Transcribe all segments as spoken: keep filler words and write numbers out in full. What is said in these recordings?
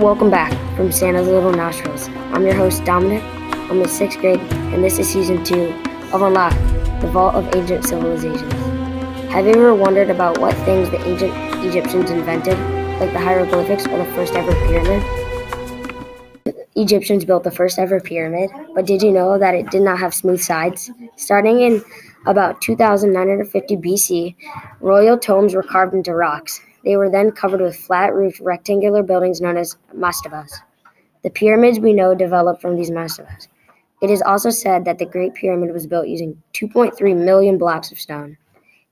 Welcome back from Santa's Little Nostrils. I'm your host, Dominic. I'm in sixth grade, and this is season two of Unlock, the Vault of Ancient Civilizations. Have you ever wondered about what things the ancient Egyptians invented, like the hieroglyphics or the first ever pyramid? Egyptians built the first ever pyramid, but did you know that it did not have smooth sides? Starting in about two thousand nine hundred fifty B C, royal tombs were carved into rocks. They were then covered with flat-roofed rectangular buildings known as mastabas. The pyramids we know developed from these mastabas. It is also said that the Great Pyramid was built using two point three million blocks of stone.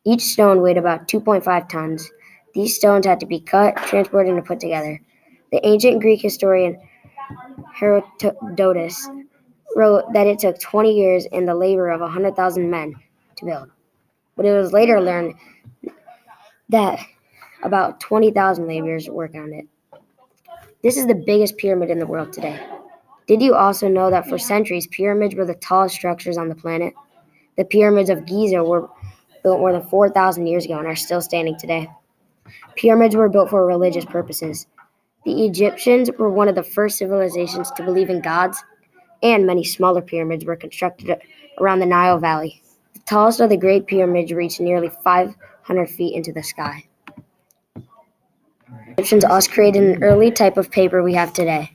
Each stone weighed about two point five tons. These stones had to be cut, transported, and put together. The ancient Greek historian Herodotus wrote that it took twenty years and the labor of one hundred thousand men to build. But it was later learned that about twenty thousand laborers worked on it. This is the biggest pyramid in the world today. Did you also know that for centuries, pyramids were the tallest structures on the planet? The pyramids of Giza were built more than four thousand years ago and are still standing today. Pyramids were built for religious purposes. The Egyptians were one of the first civilizations to believe in gods, and many smaller pyramids were constructed around the Nile Valley. The tallest of the Great Pyramids reached nearly five hundred feet into the sky. Egyptians also created an early type of paper we have today.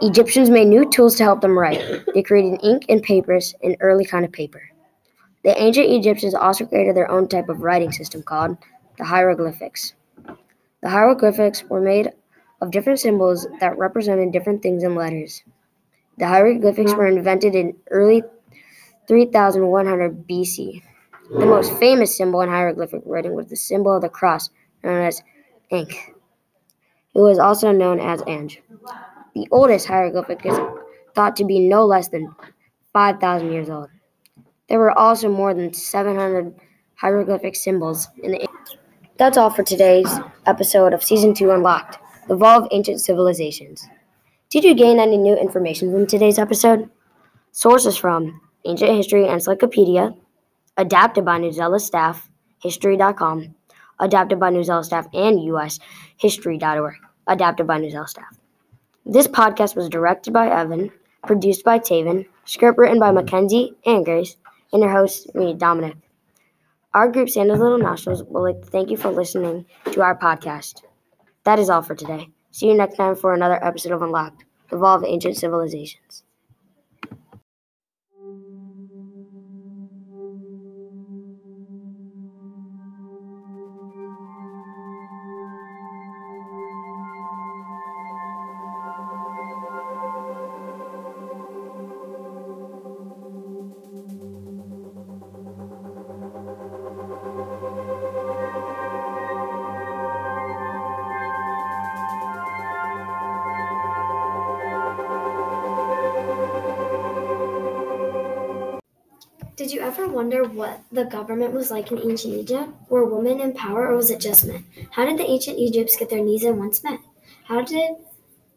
Egyptians made new tools to help them write. They created ink and papyrus, an early kind of paper. The ancient Egyptians also created their own type of writing system called the hieroglyphics. The hieroglyphics were made of different symbols that represented different things in letters. The hieroglyphics were invented in early three thousand one hundred B C. The most famous symbol in hieroglyphic writing was the symbol of the cross, known as Ankh. It was also known as Anj. The oldest hieroglyphic is thought to be no less than five thousand years old. There were also more than seven hundred hieroglyphic symbols in the. That's all for today's episode of Season two Unlocked, the Vault of Ancient Civilizations. Did you gain any new information from today's episode? Sources from Ancient History Encyclopedia, adapted by Newsela staff, history dot com, adapted by Newsela staff and U S history dot org, adapted by Newsela staff. This podcast was directed by Evan, produced by Taven, script written by Mackenzie and Grace, and your host, me, Dominic. Our group, Santa's Little Nostrils, would like to thank you for listening to our podcast. That is all for today. See you next time for another episode of Unlocked, the Vault of Ancient Civilizations. Did you ever wonder what the government was like in ancient Egypt? Were women in power, or was it just men? How did the ancient Egyptians get their needs in once met? How did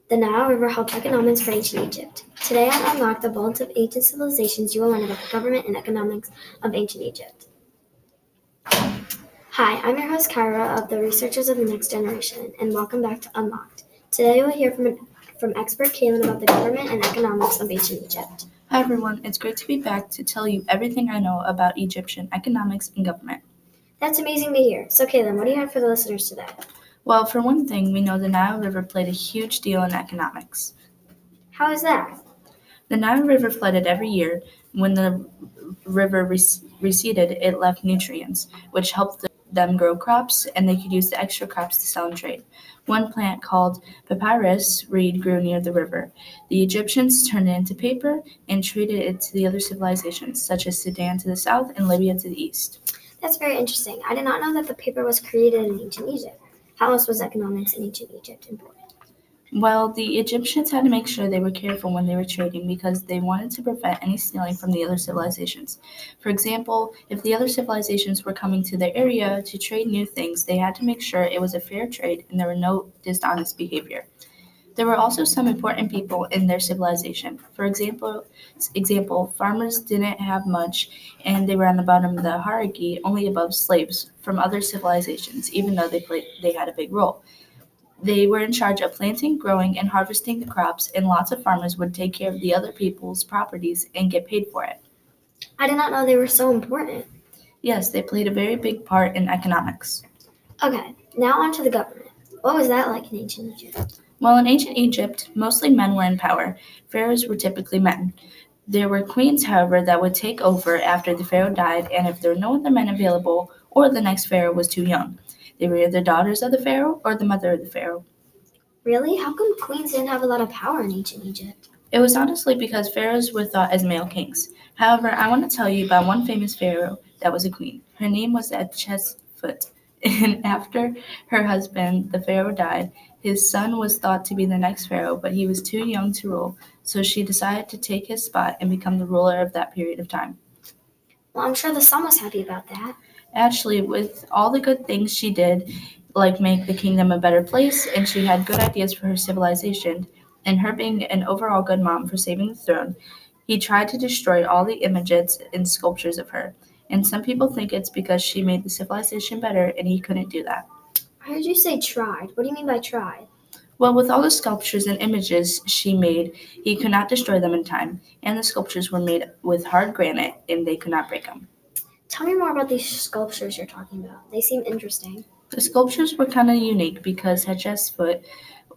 the Nile River help economics for ancient Egypt? Today on Unlock the Vault of Ancient Civilizations, you will learn about the government and economics of ancient Egypt. Hi, I'm your host, Kyra, of the Researchers of the Next Generation, and welcome back to Unlocked. Today we'll hear from, an, from expert Kaylin about the government and economics of ancient Egypt. Hi everyone, it's great to be back to tell you everything I know about Egyptian economics and government. That's amazing to hear. So Kaylin, what do you have for the listeners today? Well, for one thing, we know the Nile River played a huge deal in economics. How is that? The Nile River flooded every year. When the river rec- receded, it left nutrients, which helped them grow crops, and they could use the extra crops to sell and trade. One plant called papyrus reed grew near the river. The Egyptians turned it into paper and traded it to the other civilizations, such as Sudan to the south and Libya to the east. That's very interesting. I did not know that the paper was created in ancient Egypt. How else was economics in ancient Egypt important? Well, the Egyptians had to make sure they were careful when they were trading because they wanted to prevent any stealing from the other civilizations. For example, if the other civilizations were coming to their area to trade new things, they had to make sure it was a fair trade and there were no dishonest behavior. There were also some important people in their civilization. For example, example, farmers didn't have much and they were on the bottom of the hierarchy, only above slaves from other civilizations, even though they played, they had a big role. They were in charge of planting, growing, and harvesting the crops, and lots of farmers would take care of the other people's properties and get paid for it. I did not know they were so important. Yes, they played a very big part in economics. Okay, now on to the government. What was that like in ancient Egypt? Well, in ancient Egypt, mostly men were in power. Pharaohs were typically men. There were queens, however, that would take over after the pharaoh died, and if there were no other men available or the next pharaoh was too young. They were either daughters of the pharaoh or the mother of the pharaoh. Really? How come queens didn't have a lot of power in ancient Egypt? It was honestly because pharaohs were thought as male kings. However, I want to tell you about one famous pharaoh that was a queen. Her name was Hatshepsut, and after her husband, the pharaoh, died, his son was thought to be the next pharaoh, but he was too young to rule, so she decided to take his spot and become the ruler of that period of time. Well, I'm sure the son was happy about that. Actually, with all the good things she did, like make the kingdom a better place, and she had good ideas for her civilization, and her being an overall good mom for saving the throne, he tried to destroy all the images and sculptures of her. And some people think it's because she made the civilization better, and he couldn't do that. I heard you say tried. What do you mean by tried? Well, with all the sculptures and images she made, he could not destroy them in time, and the sculptures were made with hard granite, and they could not break them. Tell me more about these sculptures you're talking about. They seem interesting. The sculptures were kind of unique because Hatshepsut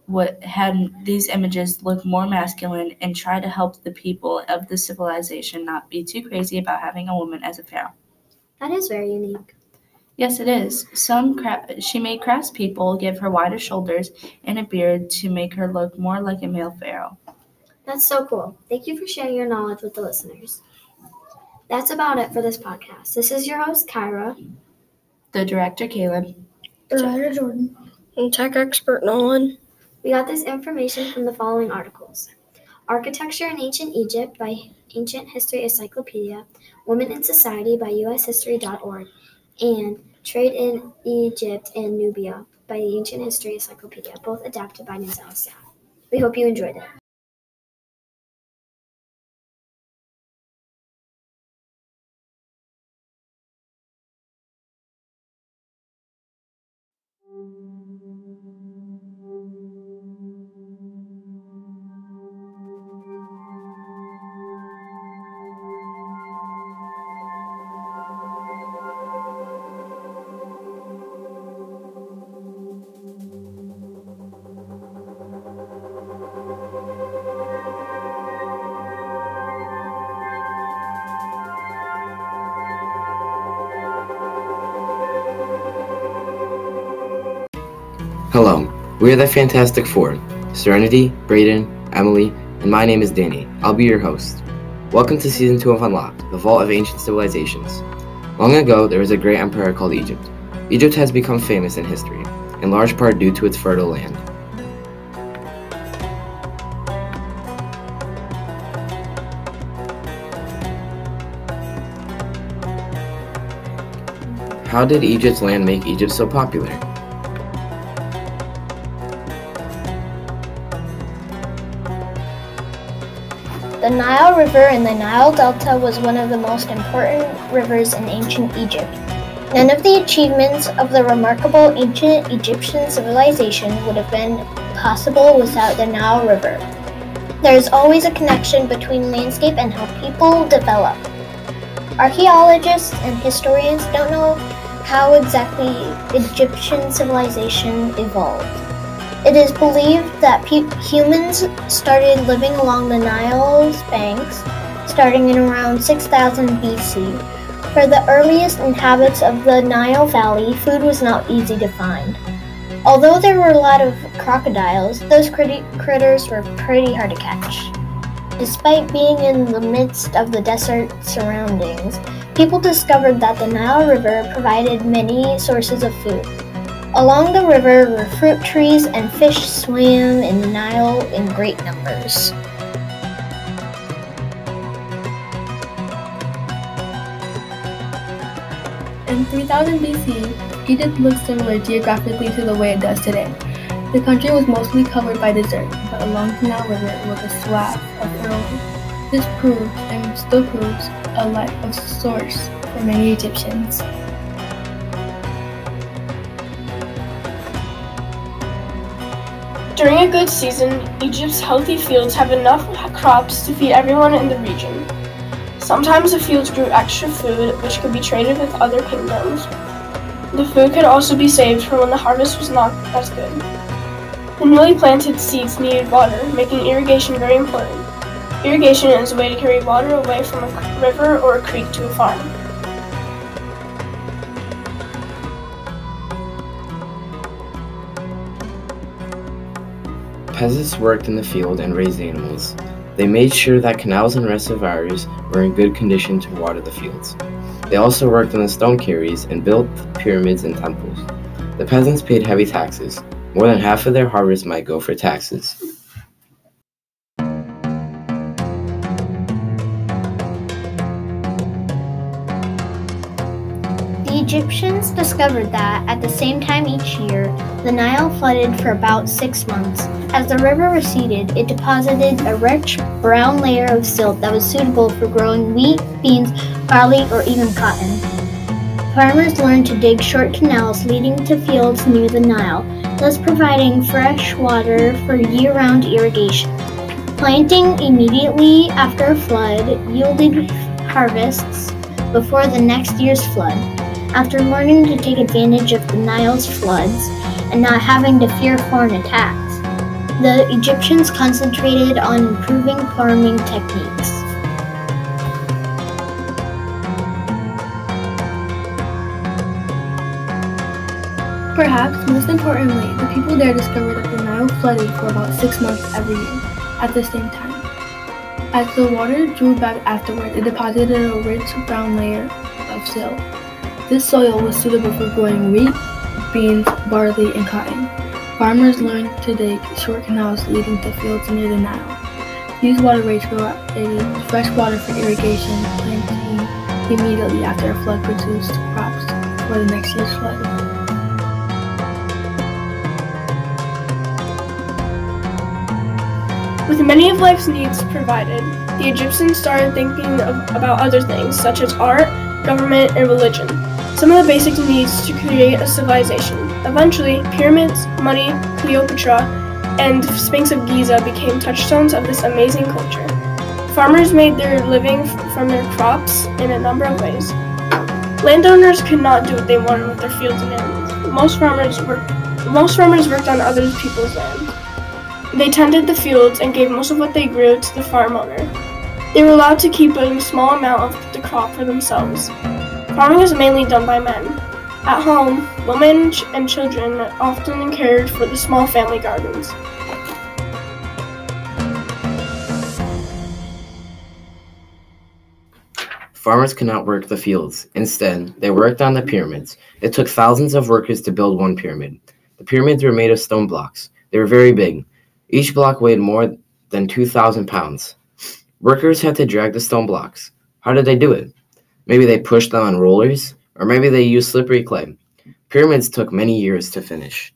what had these images look more masculine and try to help the people of the civilization not be too crazy about having a woman as a pharaoh. That is very unique. Yes, it is. Some cra- She made craftspeople give her wider shoulders and a beard to make her look more like a male pharaoh. That's so cool. Thank you for sharing your knowledge with the listeners. That's about it for this podcast. This is your host, Kyra. The director, Caleb. The writer, Jordan. And tech expert, Nolan. We got this information from the following articles. Architecture in Ancient Egypt by Ancient History Encyclopedia, Women in Society by U S history dot org, and Trade in Egypt and Nubia by the Ancient History Encyclopedia, both adapted by Newsela. We hope you enjoyed it. Hello, we are the Fantastic Four, Serenity, Brayden, Emily, and my name is Danny. I'll be your host. Welcome to Season two of Unlocked, the Vault of Ancient Civilizations. Long ago, there was a great empire called Egypt. Egypt has become famous in history, in large part due to its fertile land. How did Egypt's land make Egypt so popular? The Nile River in the Nile Delta was one of the most important rivers in ancient Egypt. None of the achievements of the remarkable ancient Egyptian civilization would have been possible without the Nile River. There is always a connection between landscape and how people develop. Archaeologists and historians don't know how exactly Egyptian civilization evolved. It is believed that pe- humans started living along the Nile's banks, starting in around six thousand B C. For the earliest inhabitants of the Nile Valley, food was not easy to find. Although there were a lot of crocodiles, those crit- critters were pretty hard to catch. Despite being in the midst of the desert surroundings, people discovered that the Nile River provided many sources of food. Along the river were fruit trees, and fish swam in the Nile in great numbers. In three thousand B C, Egypt looked similar geographically to the way it does today. The country was mostly covered by desert, but along the Nile River was a swath of oil. This proved, and still proves, a life of source for many Egyptians. During a good season, Egypt's healthy fields have enough crops to feed everyone in the region. Sometimes the fields grew extra food, which could be traded with other kingdoms. The food could also be saved for when the harvest was not as good. The newly planted seeds needed water, making irrigation very important. Irrigation is a way to carry water away from a river or a creek to a farm. Peasants worked in the field and raised animals. They made sure that canals and reservoirs were in good condition to water the fields. They also worked on the stone quarries and built pyramids and temples. The peasants paid heavy taxes. More than half of their harvest might go for taxes. The Egyptians discovered that, at the same time each year, the Nile flooded for about six months. As the river receded, it deposited a rich, brown layer of silt that was suitable for growing wheat, beans, barley, or even cotton. Farmers learned to dig short canals leading to fields near the Nile, thus providing fresh water for year-round irrigation. Planting immediately after a flood yielded harvests before the next year's flood. After learning to take advantage of the Nile's floods and not having to fear foreign attacks, the Egyptians concentrated on improving farming techniques. Perhaps most importantly, the people there discovered that the Nile flooded for about six months every year at the same time. As the water drew back afterward, it deposited a rich brown layer of silt. This soil was suitable for growing wheat, beans, barley, and cotton. Farmers learned to dig short canals leading to fields near the Nile. These waterways provided fresh water for irrigation, planting immediately after a flood produced crops for the next year's flood. With many of life's needs provided, the Egyptians started thinking of, about other things, such as art, government, and religion. Some of the basic needs to create a civilization. Eventually, pyramids, money, Cleopatra, and the Sphinx of Giza became touchstones of this amazing culture. Farmers made their living from their crops in a number of ways. Landowners could not do what they wanted with their fields and animals. Most farmers worked, most farmers worked on other people's land. They tended the fields and gave most of what they grew to the farm owner. They were allowed to keep a small amount of the crop for themselves. Farming was mainly done by men. At home, women and children often cared for the small family gardens. Farmers could not work the fields. Instead, they worked on the pyramids. It took thousands of workers to build one pyramid. The pyramids were made of stone blocks. They were very big. Each block weighed more than two thousand pounds. Workers had to drag the stone blocks. How did they do it? Maybe they pushed them on rollers, or maybe they used slippery clay. Pyramids took many years to finish.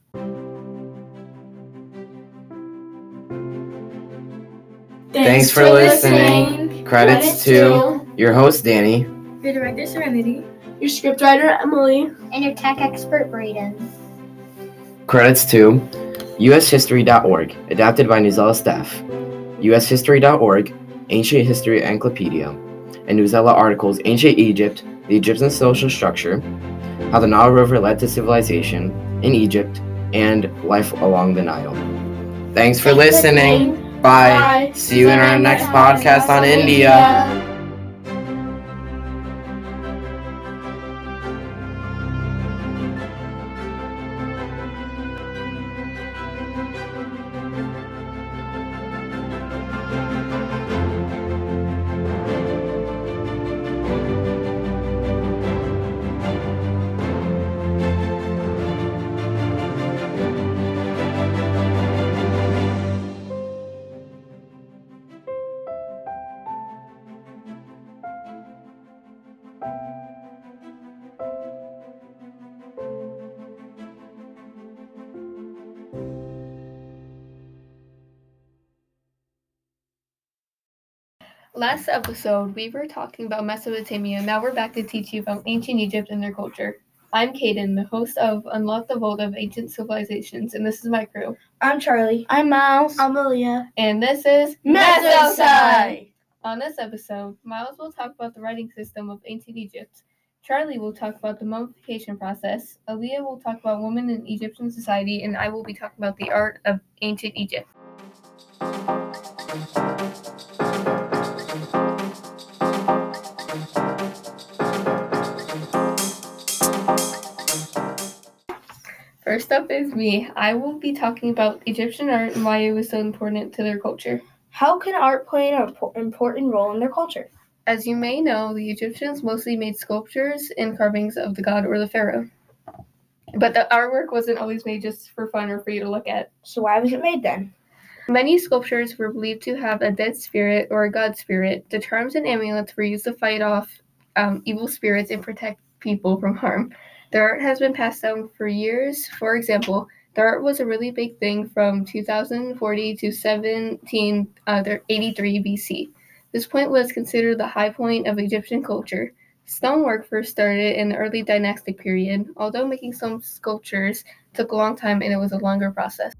Thanks, Thanks for listening. listening. Credits, Credits to your host, Danny, your director, Serenity, your scriptwriter, Emily, and your tech expert, Brayden. Credits to U S history dot org, adapted by Newsela staff, U S history dot org, Ancient History Encyclopedia, and Newsela articles Ancient Egypt, the Egyptian Social Structure, How the Nile River Led to Civilization in Egypt, and Life Along the Nile. Thanks for Thanks listening. listening. Bye. Bye. See you in our next podcast on India. India. Last episode, we were talking about Mesopotamia. Now we're back to teach you about ancient Egypt and their culture. I'm Kaden, the host of Unlock the Vault of Ancient Civilizations, and this is my crew. I'm Charlie. I'm Miles. I'm Malia. And this is Mesosai! On this episode, Miles will talk about the writing system of ancient Egypt. Charlie will talk about the mummification process. Aaliyah will talk about women in Egyptian society, and I will be talking about the art of ancient Egypt. First up is me. I will be talking about Egyptian art and why it was so important to their culture. How can art play an important role in their culture? As you may know, the Egyptians mostly made sculptures and carvings of the god or the pharaoh. But the artwork wasn't always made just for fun or for you to look at. So why was it made then? Many sculptures were believed to have a dead spirit or a god spirit. The charms and amulets were used to fight off um, evil spirits and protect people from harm. The art has been passed down for years. For example, the art was a really big thing from two thousand forty to seventeen eighty-three B C. This point was considered the high point of Egyptian culture. Stonework first started in the early dynastic period, although making some sculptures took a long time and it was a longer process.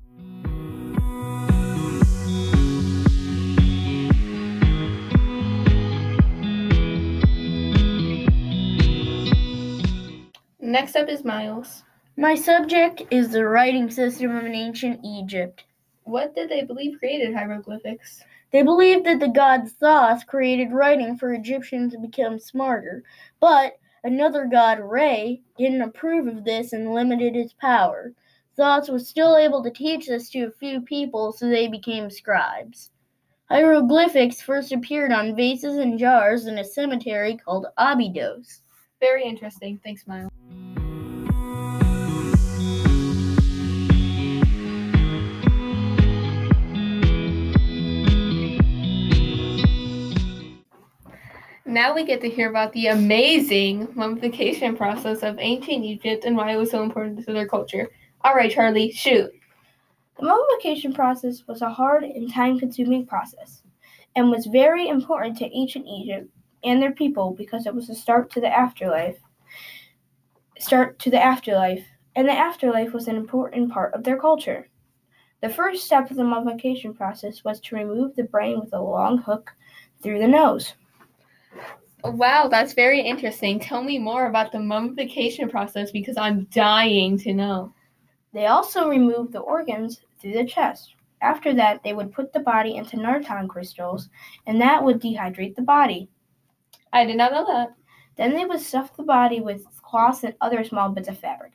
Next up is Miles. My subject is the writing system of ancient Egypt. What did they believe created hieroglyphics? They believed that the god Thoth created writing for Egyptians to become smarter, but another god, Ra, didn't approve of this and limited his power. Thoth was still able to teach this to a few people, so they became scribes. Hieroglyphics first appeared on vases and jars in a cemetery called Abydos. Very interesting. Thanks, Miles. Now we get to hear about the amazing mummification process of ancient Egypt and why it was so important to their culture. All right, Charlie, shoot. The mummification process was a hard and time-consuming process and was very important to ancient Egypt and their people because it was a start to the afterlife. Start to the afterlife, and the afterlife was an important part of their culture. The first step of the mummification process was to remove the brain with a long hook through the nose. Wow, that's very interesting. Tell me more about the mummification process because I'm dying to know. They also removed the organs through the chest. After that, they would put the body into Nartan crystals, and that would dehydrate the body. I did not know that. Then they would stuff the body with cloths and other small bits of fabric.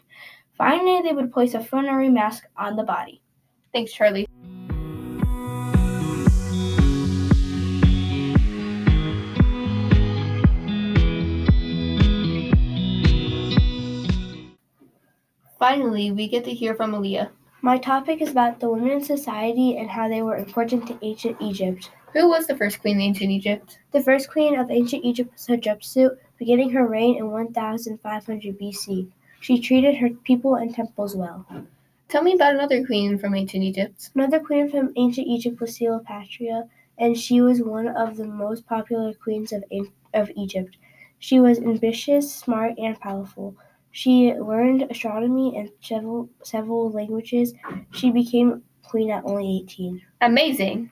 Finally, they would place a funerary mask on the body. Thanks, Charlie. Finally, we get to hear from Aaliyah. My topic is about the women in society and how they were important to ancient Egypt. Who was the first queen of ancient Egypt? The first queen of ancient Egypt was Hatshepsut, beginning her reign in fifteen hundred B C. She treated her people and temples well. Tell me about another queen from ancient Egypt. Another queen from ancient Egypt was Cleopatra, and she was one of the most popular queens of, of Egypt. She was ambitious, smart, and powerful. She learned astronomy and several, several languages. She became queen at only eighteen. Amazing.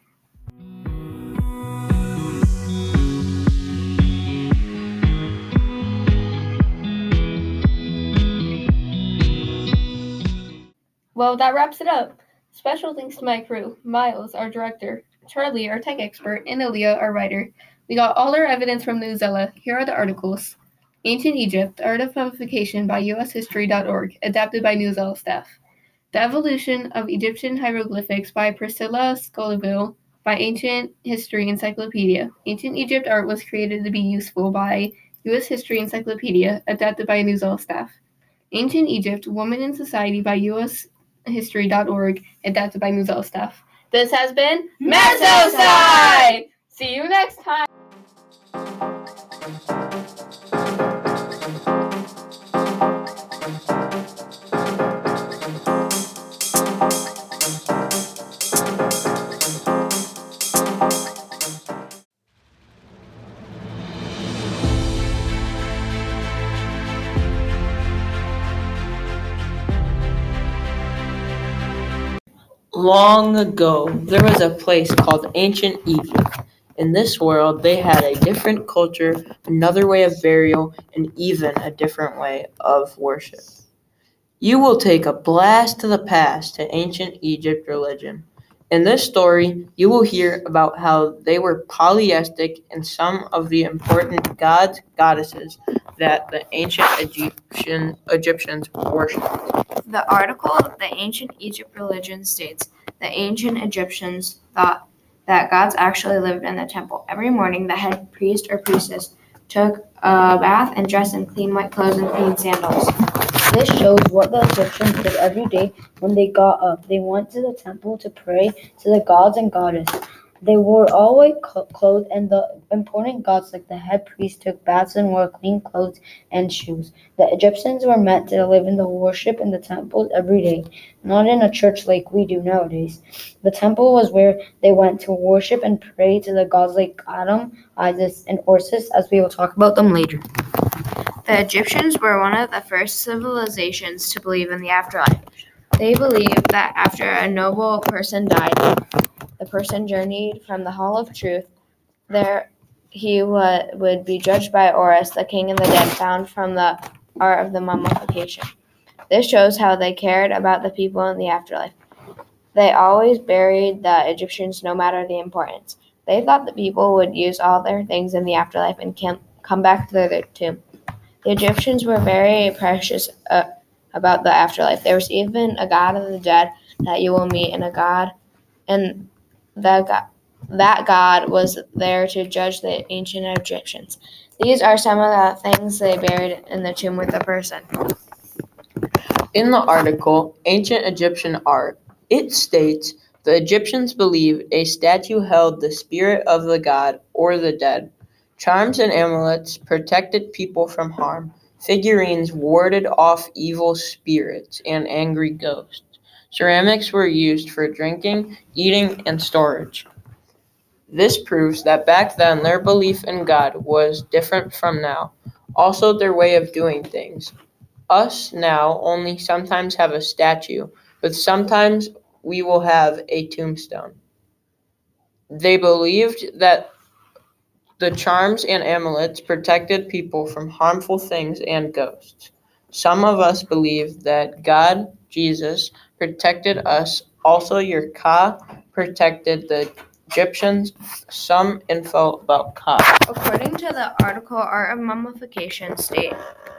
Well, that wraps it up. Special thanks to my crew, Miles, our director, Charlie, our tech expert, and Aaliyah, our writer. We got all our evidence from Newsela. Here are the articles. Ancient Egypt, Art of Mummification by U S history dot org, adapted by Newsela staff. The Evolution of Egyptian Hieroglyphics by Priscilla Scolliville by Ancient History Encyclopedia. Ancient Egypt Art was created to be useful by U S History Encyclopedia, adapted by Newsela staff. Ancient Egypt, Woman in Society by U S history dot org, adapted by Newsela staff. This has been Mesosai! See you next time! Long ago, there was a place called Ancient Egypt. In this world, they had a different culture, another way of burial, and even a different way of worship. You will take a blast to the past to Ancient Egypt religion. In this story, you will hear about how they were polytheistic and some of the important gods, goddesses that the ancient Egyptian, Egyptians worshipped. The article, The Ancient Egypt Religion, states, the ancient Egyptians thought that gods actually lived in the temple. Every morning, the head priest or priestess took a bath and dressed in clean white clothes and clean sandals. This shows what the Egyptians did every day when they got up. They went to the temple to pray to the gods and goddesses. They wore all white clothes, and the important gods like the head priest took baths and wore clean clothes and shoes. The Egyptians were meant to live in the worship in the temples every day, not in a church like we do nowadays. The temple was where they went to worship and pray to the gods like Atum, Isis, and Osiris, as we will talk about them later. The Egyptians were one of the first civilizations to believe in the afterlife. They believed that after a noble person died, the person journeyed from the Hall of Truth. There he wa- would be judged by Horus, the king of the dead, found from the art of the mummification. This shows how they cared about the people in the afterlife. They always buried the Egyptians, no matter the importance. They thought the people would use all their things in the afterlife and can't come back to their tomb. The Egyptians were very precious uh, about the afterlife. There was even a god of the dead that you will meet, and a god, and the god, that god was there to judge the ancient Egyptians. These are some of the things they buried in the tomb with the person. In the article, Ancient Egyptian Art, it states, the Egyptians believed a statue held the spirit of the god or the dead. Charms and amulets protected people from harm. Figurines warded off evil spirits and angry ghosts. Ceramics were used for drinking, eating, and storage. This proves that back then their belief in God was different from now. Also, their way of doing things. Us now only sometimes have a statue, but sometimes we will have a tombstone. They believed that the charms and amulets protected people from harmful things and ghosts. Some of us believe that God, Jesus, protected us. Also, your Ka protected the Egyptians. Some info about Ka. According to the article, Art of Mummification state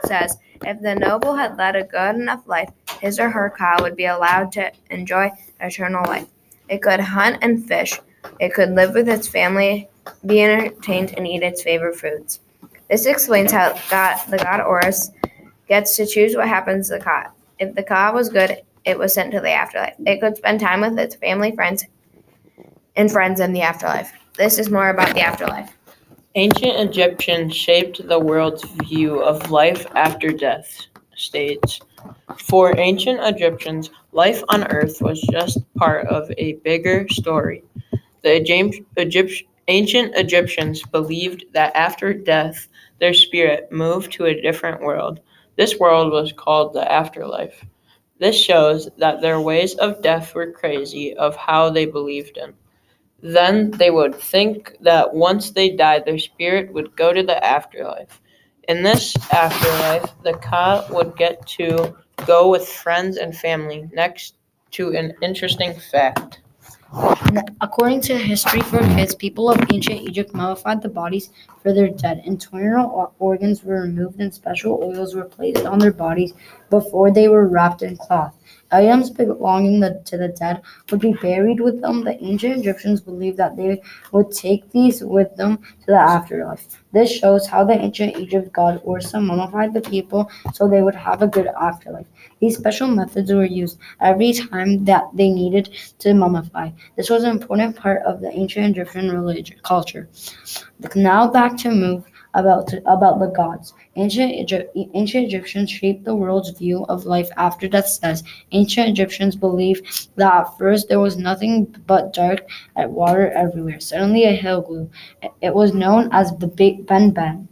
says, if the noble had led a good enough life, his or her Ka would be allowed to enjoy eternal life. It could hunt and fish. It could live with its family, be entertained, and eat its favorite foods. This explains how God, the god Horus, gets to choose what happens to the Ka. If the Ka was good, it was sent to the afterlife. It could spend time with its family, friends, and friends in the afterlife. This is more about the afterlife. Ancient Egyptians shaped the world's view of life after death, states, for ancient Egyptians, life on earth was just part of a bigger story. The Egypt, ancient Egyptians believed that after death, their spirit moved to a different world. This world was called the afterlife. This shows that their ways of death were crazy of how they believed in. Then they would think that once they died, their spirit would go to the afterlife. In this afterlife, the Ka would get to go with friends and family. Next to an interesting fact. According to history for kids, people of ancient Egypt mummified the bodies for their dead. Internal organs were removed and special oils were placed on their bodies before they were wrapped in cloth. Items belonging to the dead would be buried with them. The ancient Egyptians believed that they would take these with them to the afterlife. This shows how the ancient Egypt god Horus mummified the people so they would have a good afterlife. These special methods were used every time that they needed to mummify. This was an important part of the ancient Egyptian religion culture. Now back to move about about the gods. Ancient Egypt, ancient Egyptians shaped the world's view of life after death. Says ancient Egyptians believed that at first there was nothing but dark and water everywhere. Suddenly a hill grew. It was known as the Big Benben.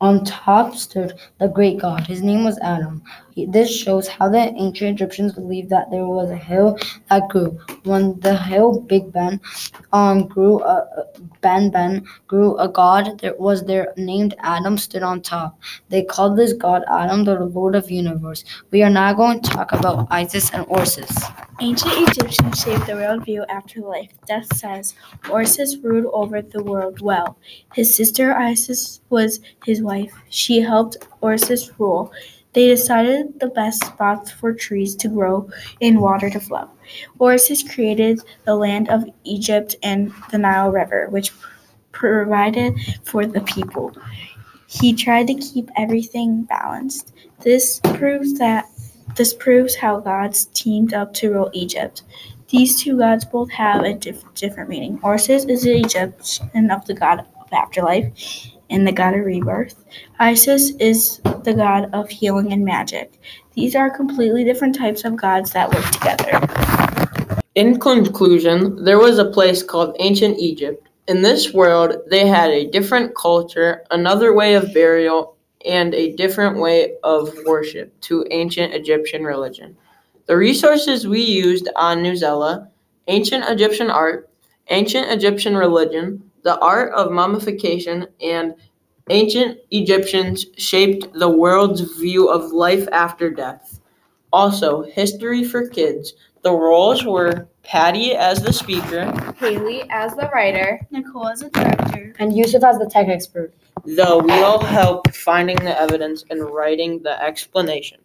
On top stood the great god. His name was Atum. This shows how the ancient Egyptians believed that there was a hill that grew. When the hill Big Ben um, grew, uh, Benben grew, a god that was there named Atum stood on top. They called this god Atum, the Lord of Universe. We are now going to talk about Isis and Osiris. Ancient Egyptians shaped the worldview after life. Death says Osiris ruled over the world well. His sister Isis was his wife. She helped Osiris rule. They decided the best spots for trees to grow and water to flow. Osiris created the land of Egypt and the Nile River, which provided for the people. He tried to keep everything balanced. This proves that this proves how gods teamed up to rule Egypt. These two gods both have a diff- different meaning. Osiris is the Egyptian of the god of afterlife and the god of rebirth. Isis is the god of healing and magic. These are completely different types of gods that work together. In conclusion, there was a place called Ancient Egypt. In this world, they had a different culture, another way of burial, and a different way of worship to ancient Egyptian religion. The resources we used on Newsela: ancient Egyptian art, ancient Egyptian religion, the art of mummification, and ancient Egyptians shaped the world's view of life after death. Also, history for kids. The roles were Patty as the speaker, Haley as the writer, Nicole as the director, and Yusuf as the tech expert. Though we all helped finding the evidence and writing the explanation.